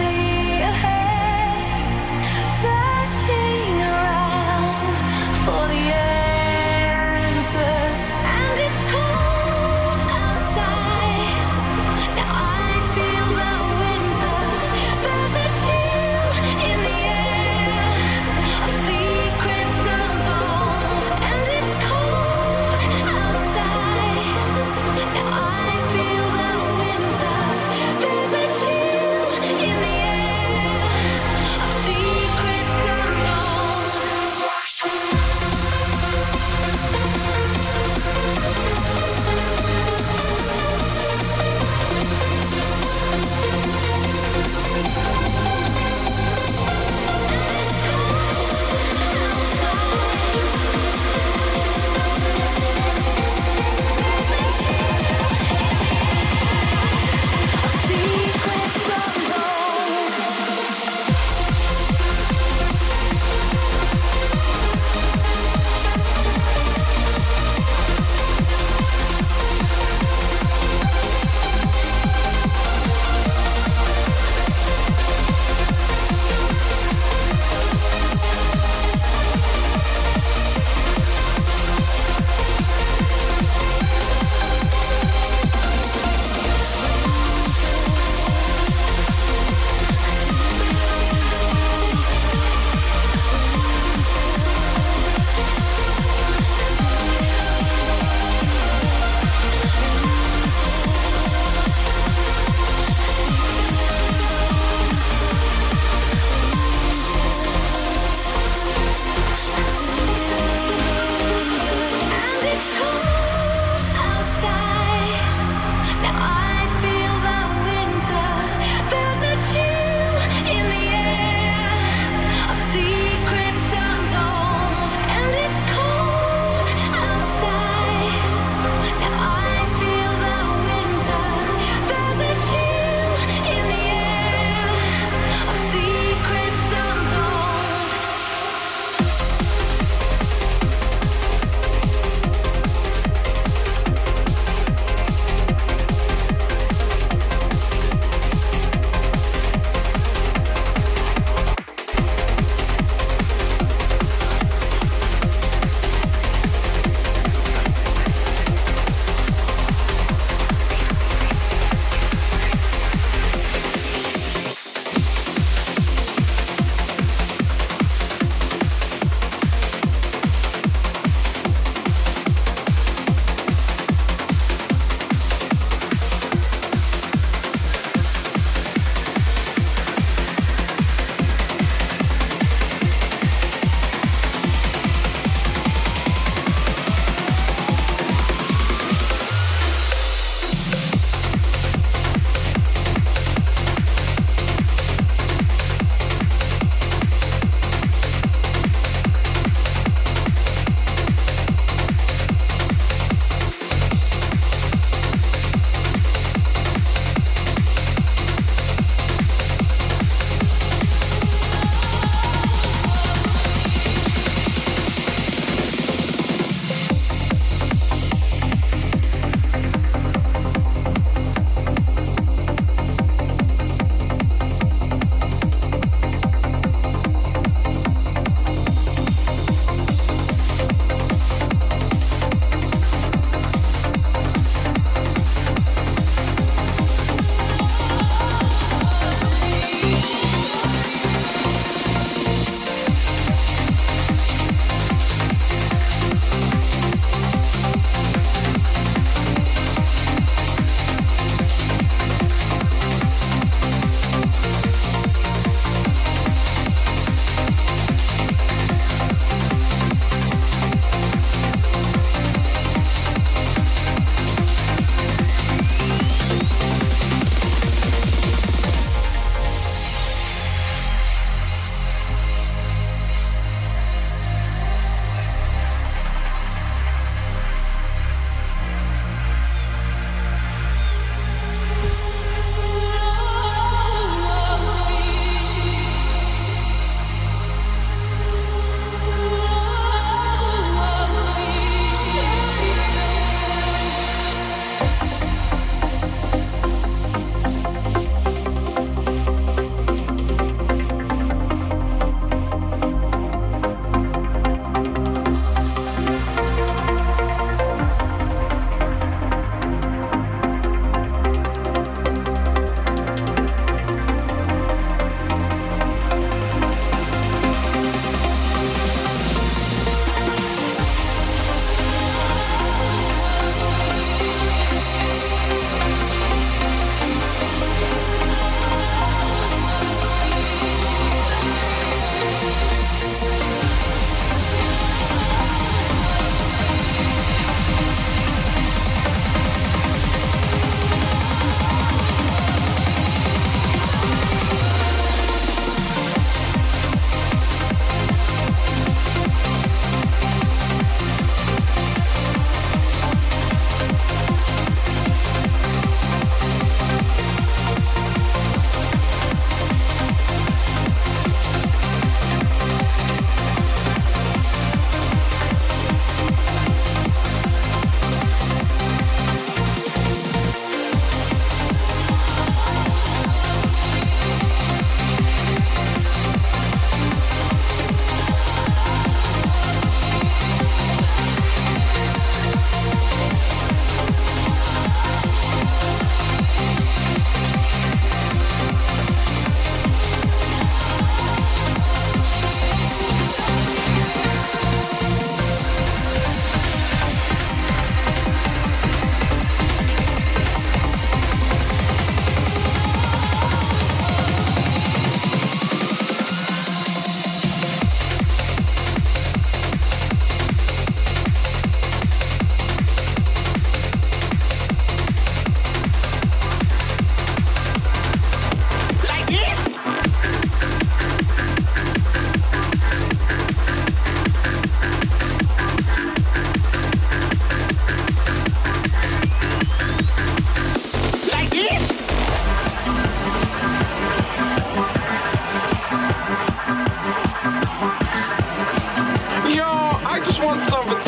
in the air.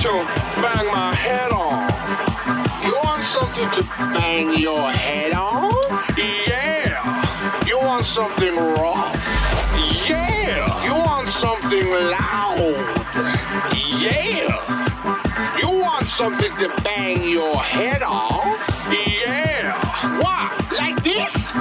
to bang my head on. You want something to bang your head on? Yeah. You want something rough? Yeah. You want something loud? Yeah. You want something to bang your head on? Yeah. What? Like this?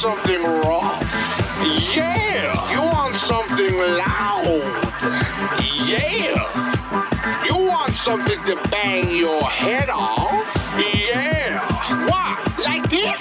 Something rough, yeah. You want something loud, yeah. You want something to bang your head off, yeah. What? Like this?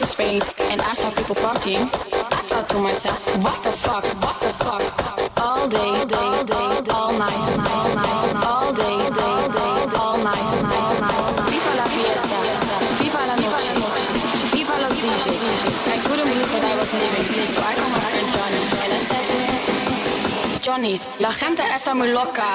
to Spain and I saw people partying, I thought to myself, what the fuck, all day, all night, all day, all night. Viva la fiesta, viva la noche, viva los DJs. I couldn't believe that I was leaving, so I called my friend Johnny and I said, Johnny, la gente está muy loca,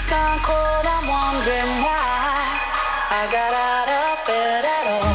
He's gone cold, I'm wondering why I got out of bed at all.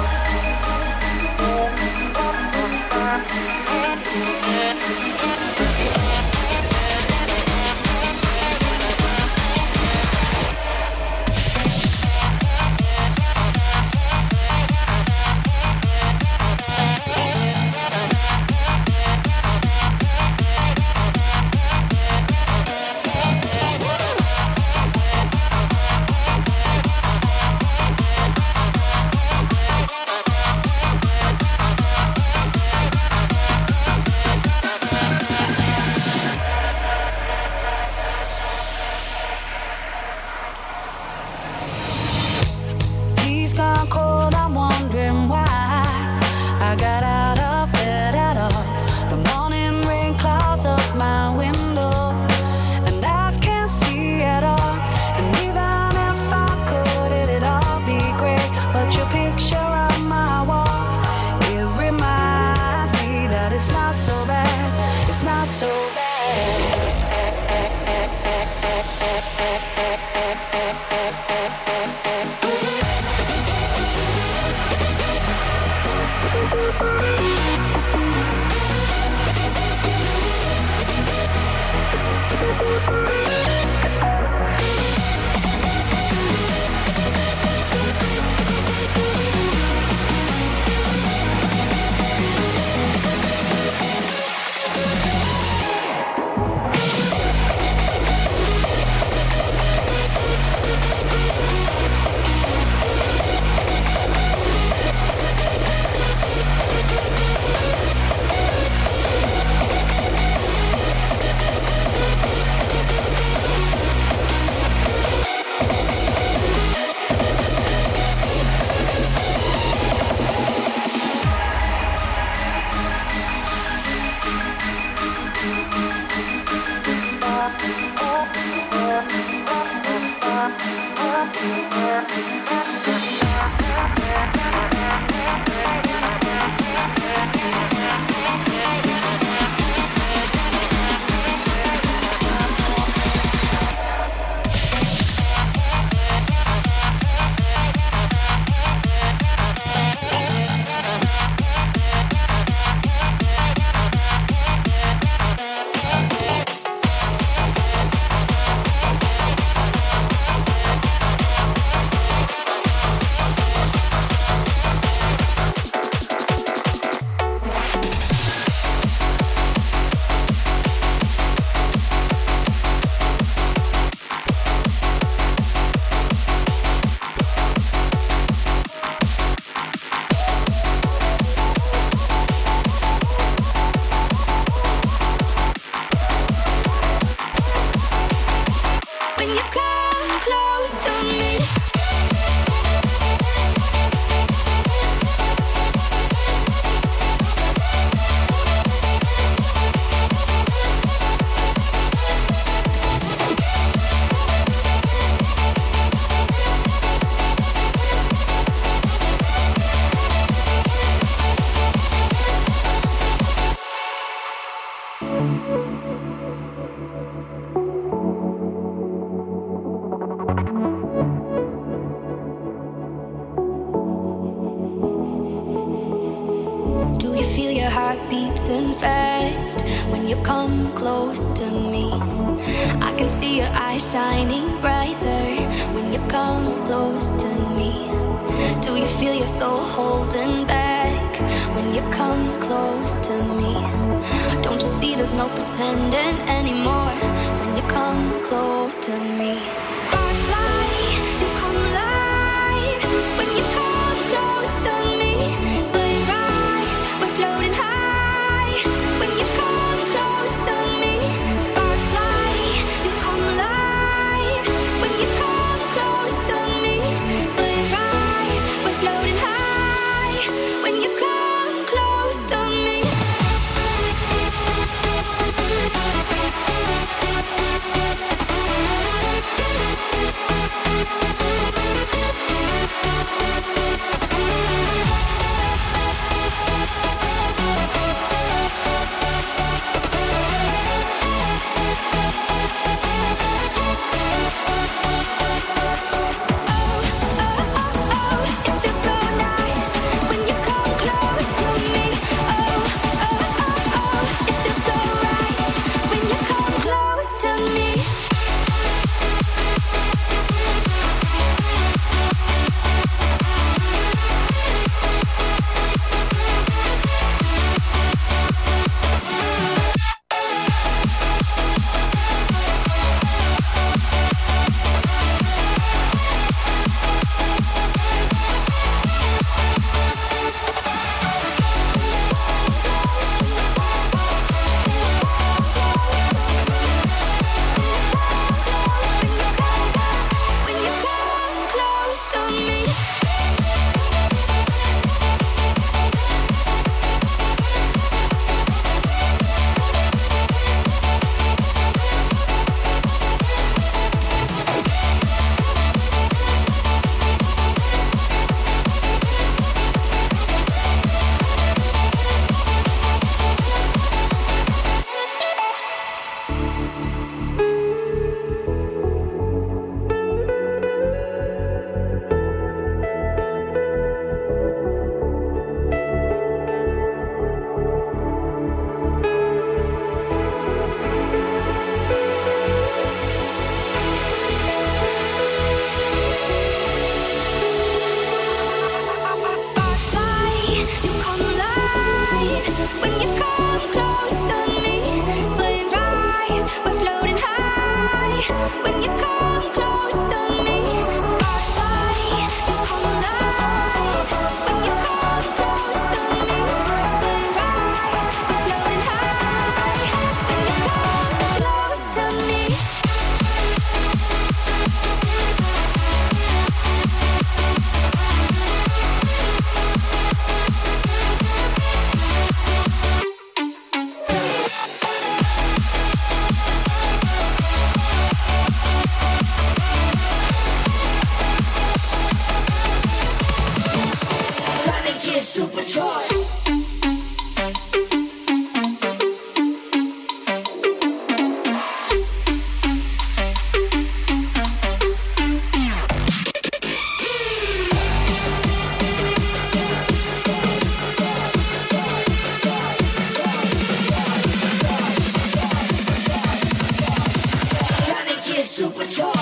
Supercharged.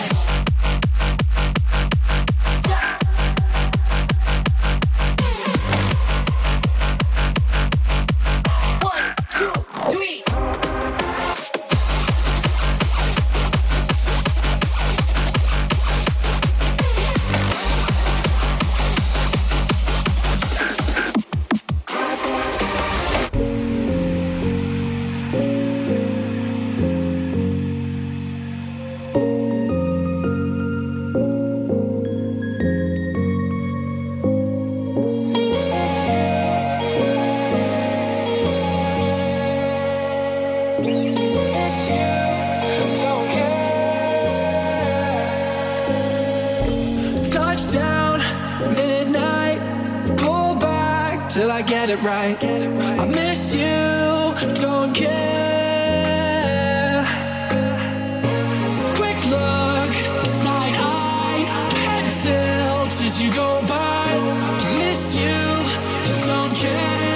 Right. I miss you, don't care. Quick look, side eye, head tilt as you go by. I miss you, don't care.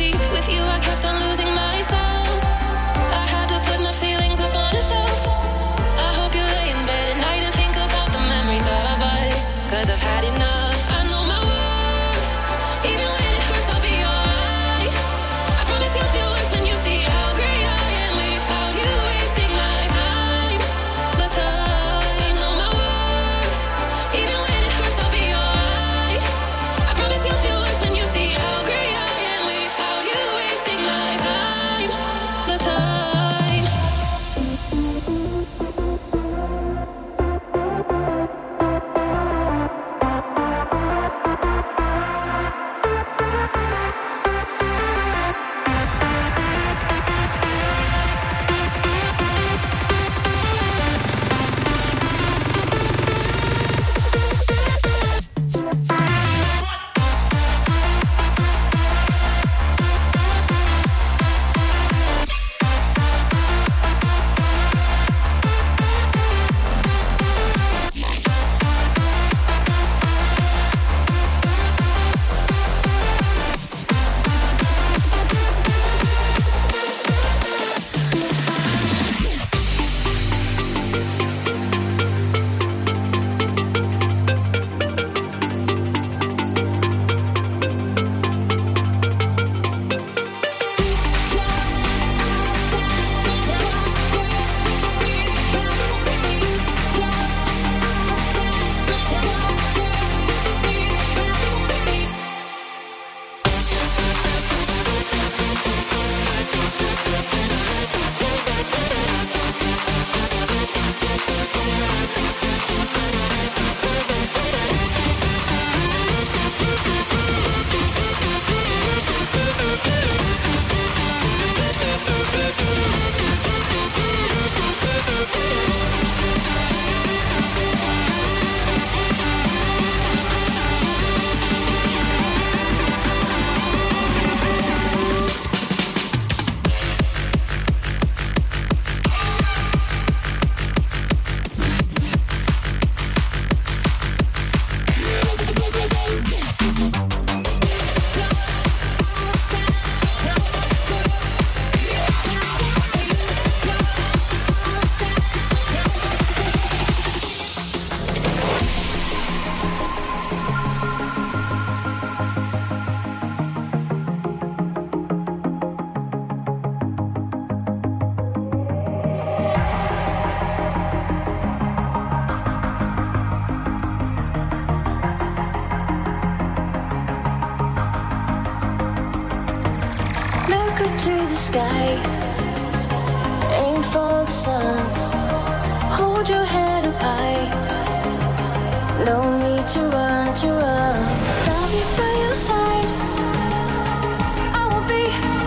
I will be,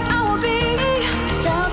I'll be, I'll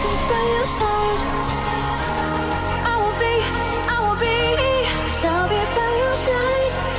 be by your side.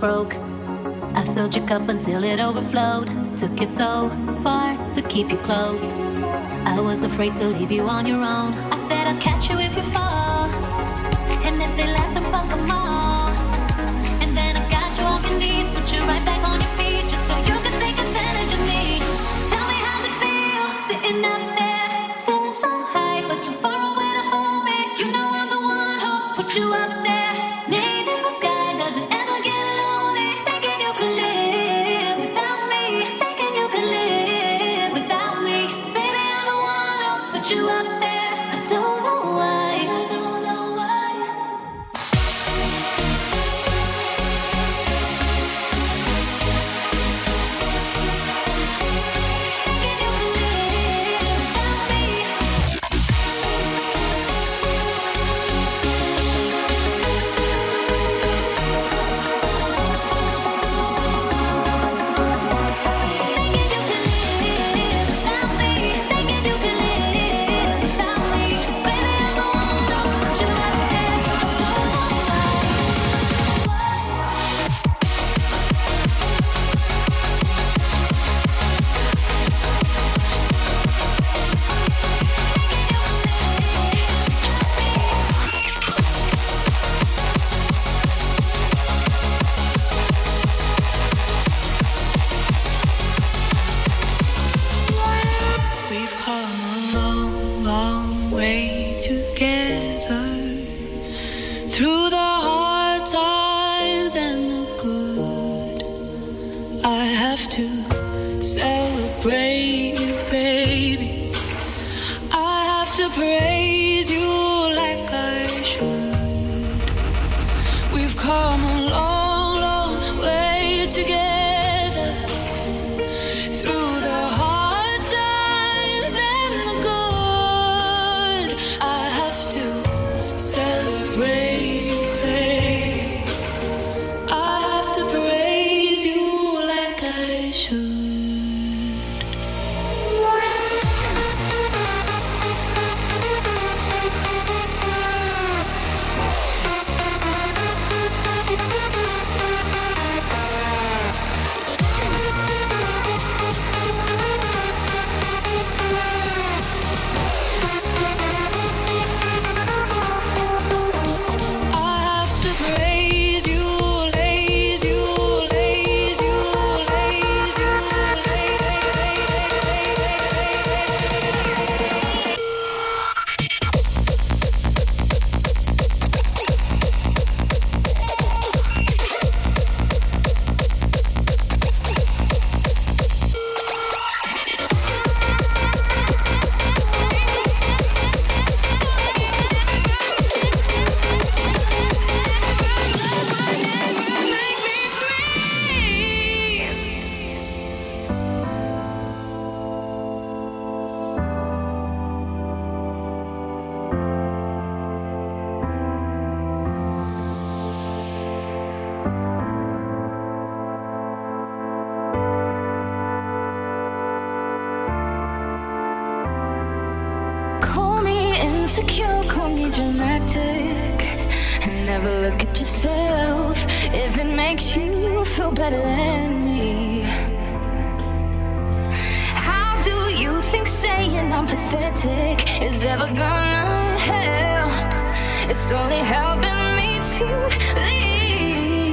Broke. I filled your cup until it overflowed. Took it so far to keep you close. I was afraid to leave you on your own. I said I'll catch you if you fall, and if they left them, fuck them all. And then I got you off your knees, put you right back on your feet, just so you could take advantage of me. Tell me how's it feel, sitting up there, feeling so high, but you're far away to hold me. You know I'm the one who put you up there. Leave,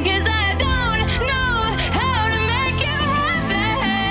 'cause I don't know how to make you happy.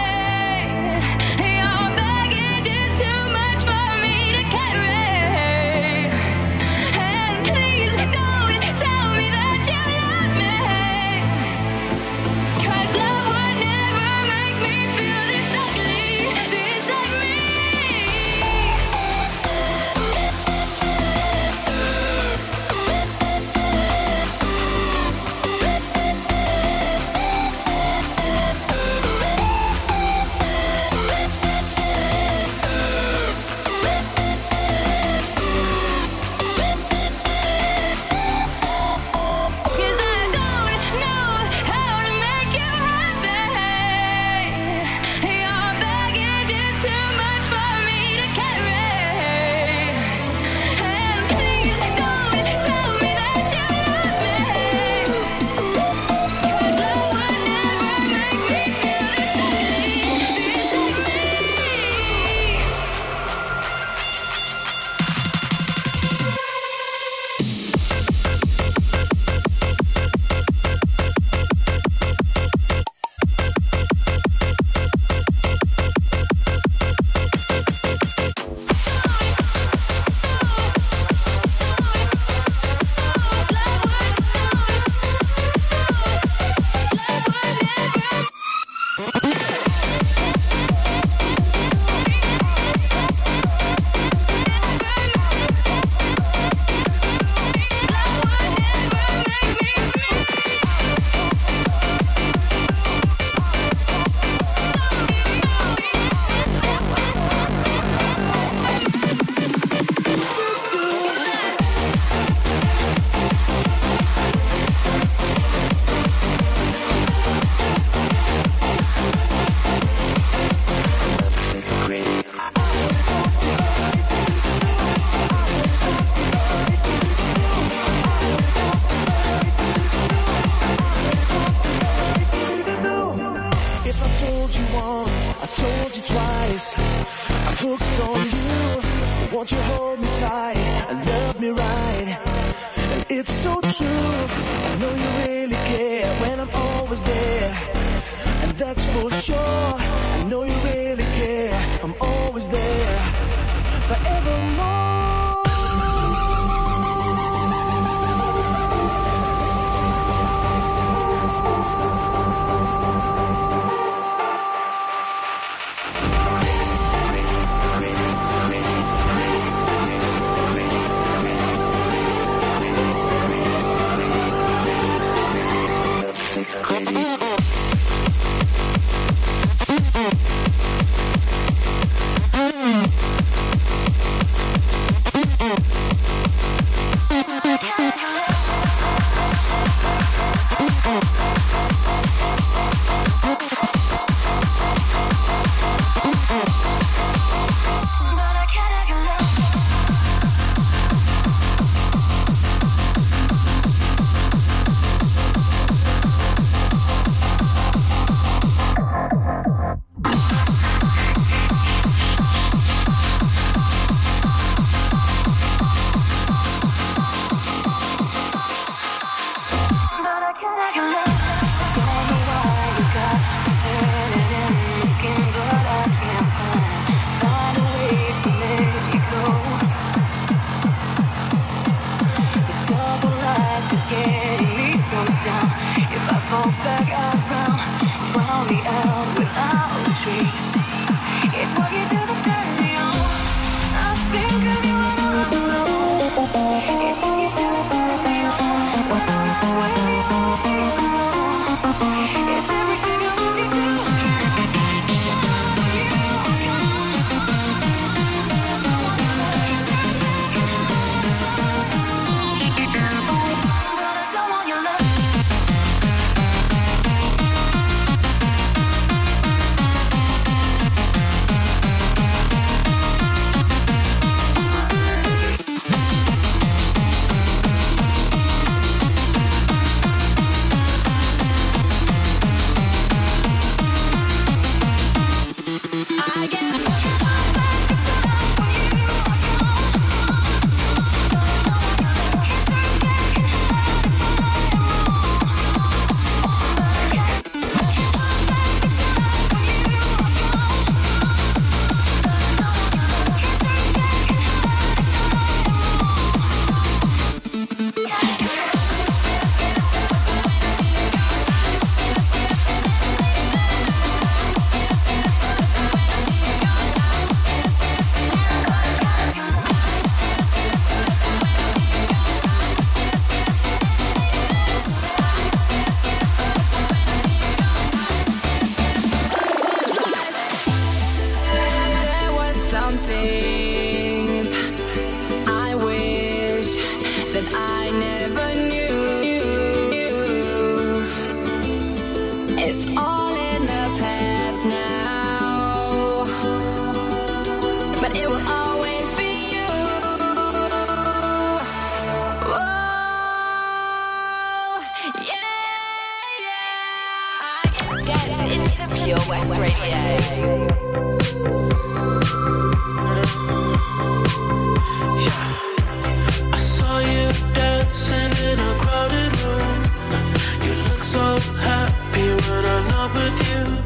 Happy when I'm not with you.